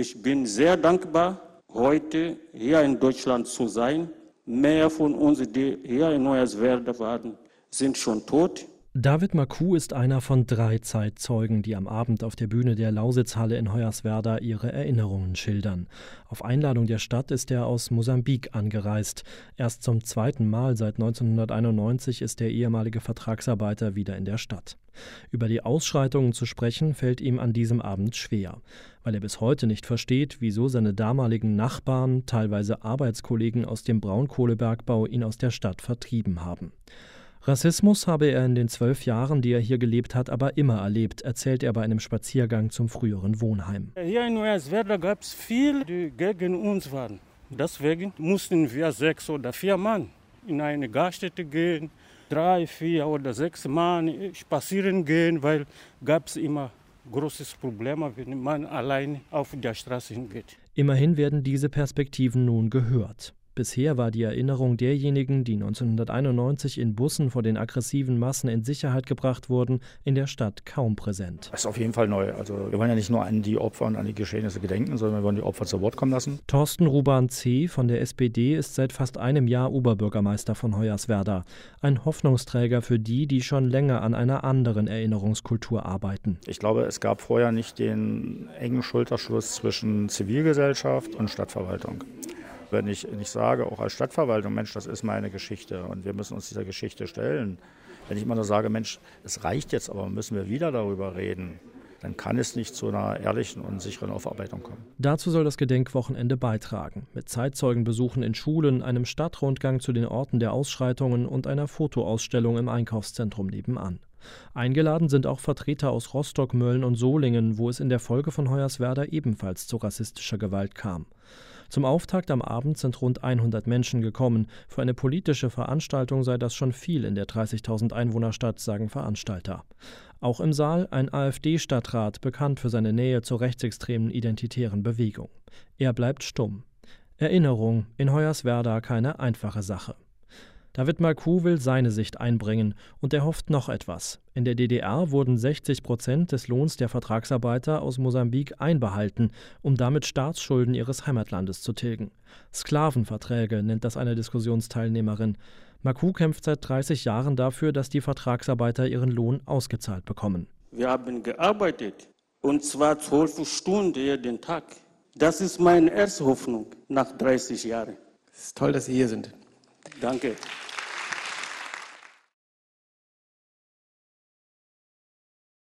Ich bin sehr dankbar, heute hier in Deutschland zu sein. Mehr von uns, die hier in Hoyerswerda waren, sind schon tot. David Macou ist einer von 3 Zeitzeugen, die am Abend auf der Bühne der Lausitzhalle in Hoyerswerda ihre Erinnerungen schildern. Auf Einladung der Stadt ist er aus Mosambik angereist. Erst zum 2. Mal seit 1991 ist der ehemalige Vertragsarbeiter wieder in der Stadt. Über die Ausschreitungen zu sprechen, fällt ihm an diesem Abend schwer, weil er bis heute nicht versteht, wieso seine damaligen Nachbarn, teilweise Arbeitskollegen aus dem Braunkohlebergbau, ihn aus der Stadt vertrieben haben. Rassismus habe er in den 12 Jahren, die er hier gelebt hat, aber immer erlebt, erzählt er bei einem Spaziergang zum früheren Wohnheim. Hier in Hoyerswerda gab es viele, die gegen uns waren. Deswegen mussten wir 6 oder 4 Mann in eine Gaststätte gehen, 3, 4 oder 6 Mann spazieren gehen, weil es immer großes Problem, wenn man allein auf der Straße hingeht. Immerhin werden diese Perspektiven nun gehört. Bisher war die Erinnerung derjenigen, die 1991 in Bussen vor den aggressiven Massen in Sicherheit gebracht wurden, in der Stadt kaum präsent. Das ist auf jeden Fall neu. Also wir wollen ja nicht nur an die Opfer und an die Geschehnisse gedenken, sondern wir wollen die Opfer zu Wort kommen lassen. Thorsten Ruban C. von der SPD ist seit fast einem Jahr Oberbürgermeister von Hoyerswerda. Ein Hoffnungsträger für die, die schon länger an einer anderen Erinnerungskultur arbeiten. Ich glaube, es gab vorher nicht den engen Schulterschluss zwischen Zivilgesellschaft und Stadtverwaltung. Wenn ich nicht sage, auch als Stadtverwaltung, Mensch, das ist meine Geschichte und wir müssen uns dieser Geschichte stellen. Wenn ich immer nur sage, Mensch, es reicht jetzt, aber müssen wir wieder darüber reden, dann kann es nicht zu einer ehrlichen und sicheren Aufarbeitung kommen. Dazu soll das Gedenkwochenende beitragen. Mit Zeitzeugenbesuchen in Schulen, einem Stadtrundgang zu den Orten der Ausschreitungen und einer Fotoausstellung im Einkaufszentrum nebenan. Eingeladen sind auch Vertreter aus Rostock, Mölln und Solingen, wo es in der Folge von Hoyerswerda ebenfalls zu rassistischer Gewalt kam. Zum Auftakt am Abend sind rund 100 Menschen gekommen. Für eine politische Veranstaltung sei das schon viel in der 30.000 Einwohnerstadt, sagen Veranstalter. Auch im Saal ein AfD-Stadtrat, bekannt für seine Nähe zur rechtsextremen identitären Bewegung. Er bleibt stumm. Erinnerung in Hoyerswerda keine einfache Sache. David Macou will seine Sicht einbringen und er hofft noch etwas. In der DDR wurden 60% des Lohns der Vertragsarbeiter aus Mosambik einbehalten, um damit Staatsschulden ihres Heimatlandes zu tilgen. Sklavenverträge nennt das eine Diskussionsteilnehmerin. Macou kämpft seit 30 Jahren dafür, dass die Vertragsarbeiter ihren Lohn ausgezahlt bekommen. Wir haben gearbeitet, und zwar 12 Stunden jeden Tag. Das ist meine erste Hoffnung nach 30 Jahren. Es ist toll, dass Sie hier sind. Danke.